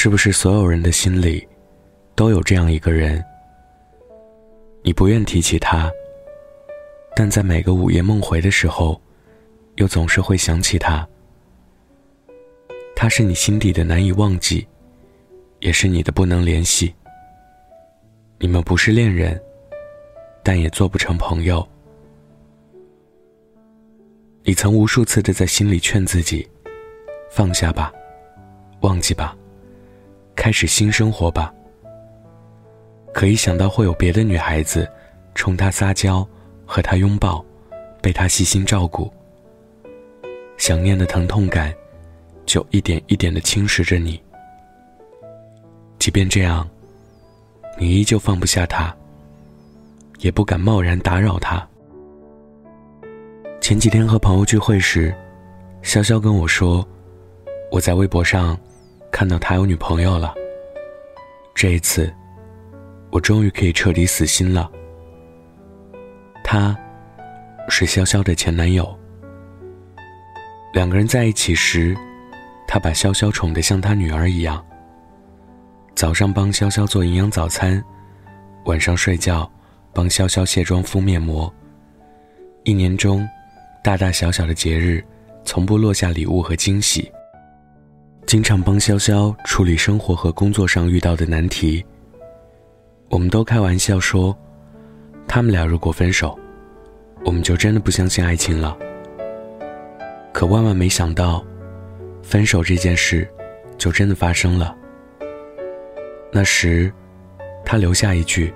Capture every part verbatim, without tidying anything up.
是不是所有人的心里都有这样一个人，你不愿提起他，但在每个午夜梦回的时候又总是会想起他。他是你心底的难以忘记，也是你的不能联系。你们不是恋人，但也做不成朋友。你曾无数次的在心里劝自己，放下吧，忘记吧，开始新生活吧。可一想到会有别的女孩子冲他撒娇，和他拥抱，被他细心照顾，想念的疼痛感就一点一点地侵蚀着你。即便这样，你依旧放不下他，也不敢贸然打扰他。前几天和朋友聚会时，潇潇跟我说，我在微博上看到他有女朋友了，这一次我终于可以彻底死心了。他是潇潇的前男友，两个人在一起时，他把潇潇宠得像他女儿一样，早上帮潇潇做营养早餐，晚上睡觉帮潇潇卸妆敷面膜，一年中大大小小的节日从不落下礼物和惊喜，经常帮潇潇处理生活和工作上遇到的难题。我们都开玩笑说，他们俩如果分手，我们就真的不相信爱情了。可万万没想到，分手这件事就真的发生了。那时他留下一句，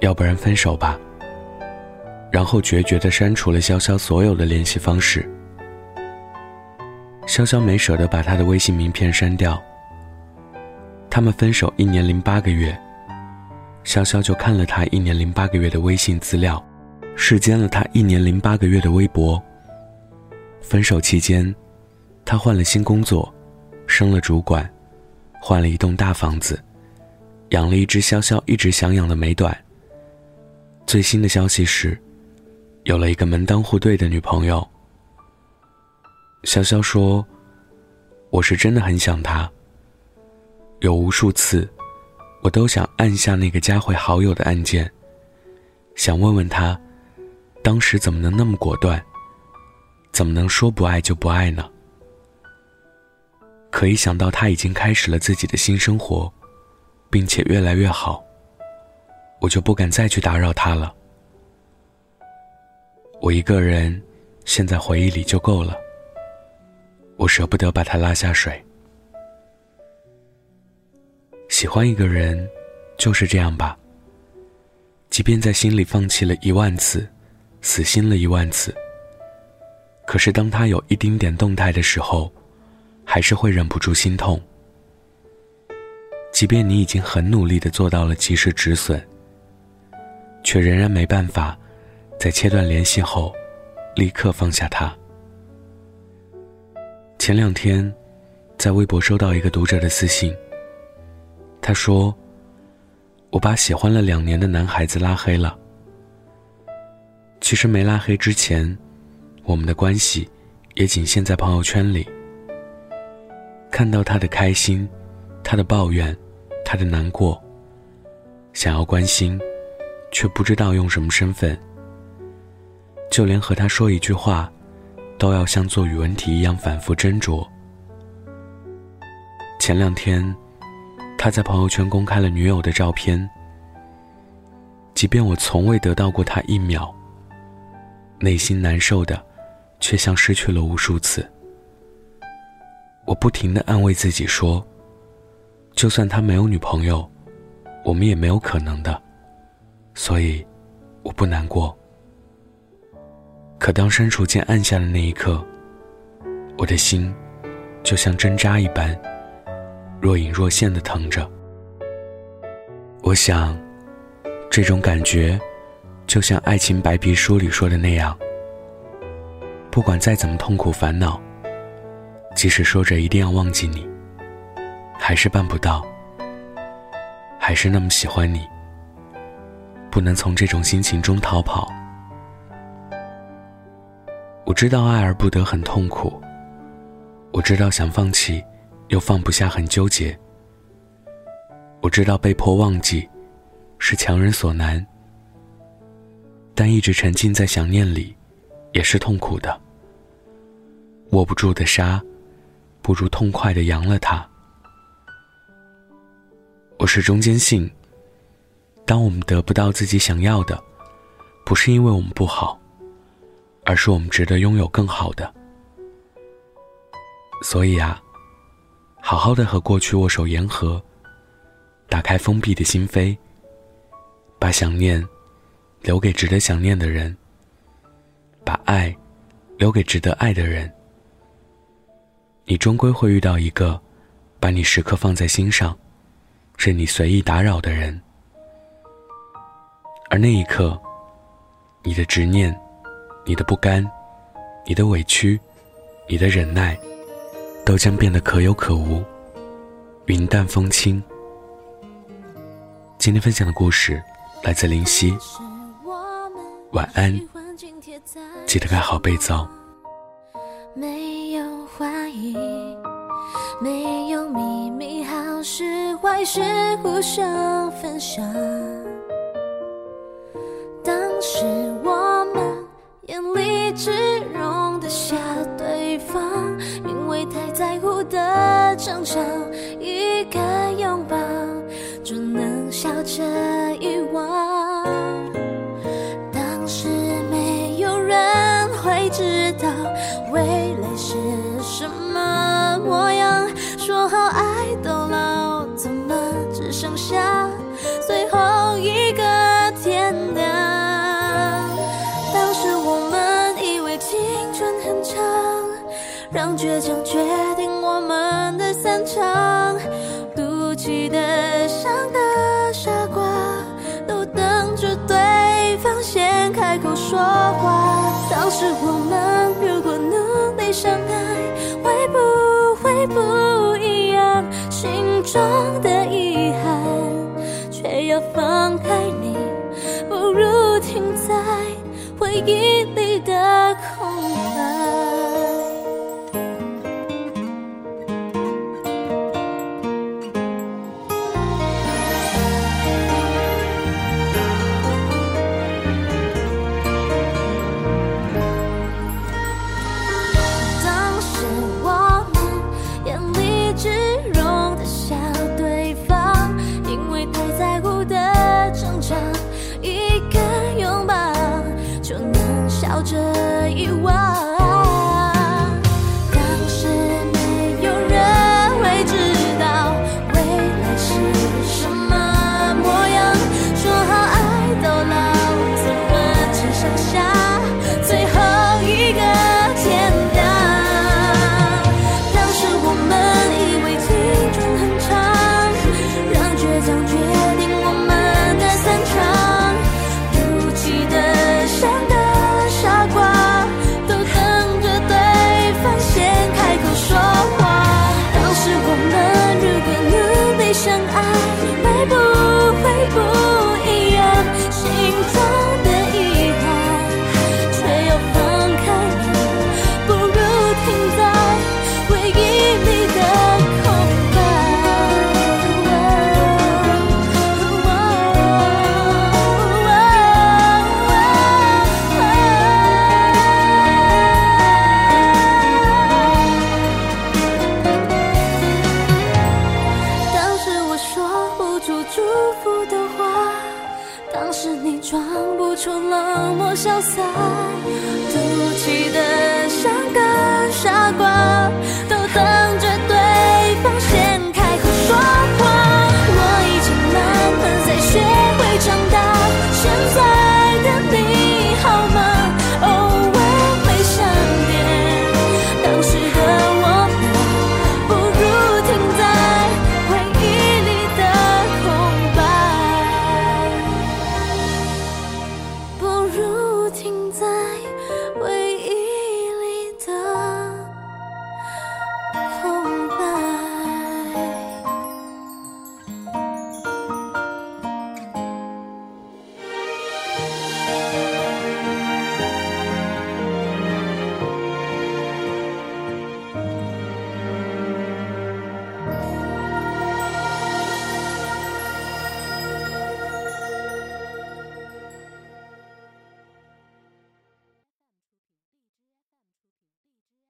要不然分手吧，然后决绝地删除了潇潇所有的联系方式。潇潇没舍得把他的微信名片删掉。他们分手一年零八个月，潇潇就看了他一年零八个月的微信资料，视奸了他一年零八个月的微博。分手期间他换了新工作，升了主管，换了一栋大房子，养了一只潇潇一直想养的美短。最新的消息是，有了一个门当户对的女朋友。潇潇说，我是真的很想她，有无数次我都想按下那个加回好友的按键，想问问她当时怎么能那么果断，怎么能说不爱就不爱呢？可一想到他已经开始了自己的新生活，并且越来越好，我就不敢再去打扰他了。我一个人陷在回忆里就够了，我舍不得把他拉下水。喜欢一个人就是这样吧，即便在心里放弃了一万次，死心了一万次，可是当他有一丁点动态的时候，还是会忍不住心痛。即便你已经很努力地做到了及时止损，却仍然没办法在切断联系后立刻放下他。前两天在微博收到一个读者的私信，他说，我把喜欢了两年的男孩子拉黑了。其实没拉黑之前，我们的关系也仅限在朋友圈里，看到他的开心，他的抱怨，他的难过，想要关心，却不知道用什么身份。就连和他说一句话，都要像做语文题一样反复斟酌。前两天，他在朋友圈公开了女友的照片。即便我从未得到过他一秒，内心难受的，却像失去了无数次。我不停地安慰自己说，就算他没有女朋友，我们也没有可能的，所以我不难过。可当删除键按下的那一刻，我的心就像针扎一般，若隐若现地疼着。我想，这种感觉就像爱情白皮书里说的那样，不管再怎么痛苦烦恼，即使说着一定要忘记你，还是办不到，还是那么喜欢你，不能从这种心情中逃跑。我知道爱而不得很痛苦，我知道想放弃又放不下很纠结，我知道被迫忘记是强人所难，但一直沉浸在想念里也是痛苦的。握不住的沙，不如痛快地扬了它。我始终坚信，当我们得不到自己想要的，不是因为我们不好，而是我们值得拥有更好的。所以啊，好好的和过去握手言和，打开封闭的心扉，把想念留给值得想念的人，把爱留给值得爱的人。你终归会遇到一个把你时刻放在心上，任你随意打扰的人，而那一刻，你的执念，你的不甘，你的委屈，你的忍耐，都将变得可有可无，云淡风轻。今天分享的故事来自林夕，晚安，记得盖好被子。没有怀疑，没有秘密，好事坏事互相分享。当时我们眼里只容得下对方，因为太在乎的争吵，一个拥抱就能笑着遗忘。当时没有人会知道未来是什么模样，说好爱到老，怎么只剩下最后一个天亮。当时我们以为青春很长，让倔强决定我们的散场，赌气的像个傻瓜，都等着对方先开口说话。当时我们如果努力相爱，会不会不一样？心中的遗憾却要放开你，不如停在回忆里的空白。当时你装不出冷漠潇洒。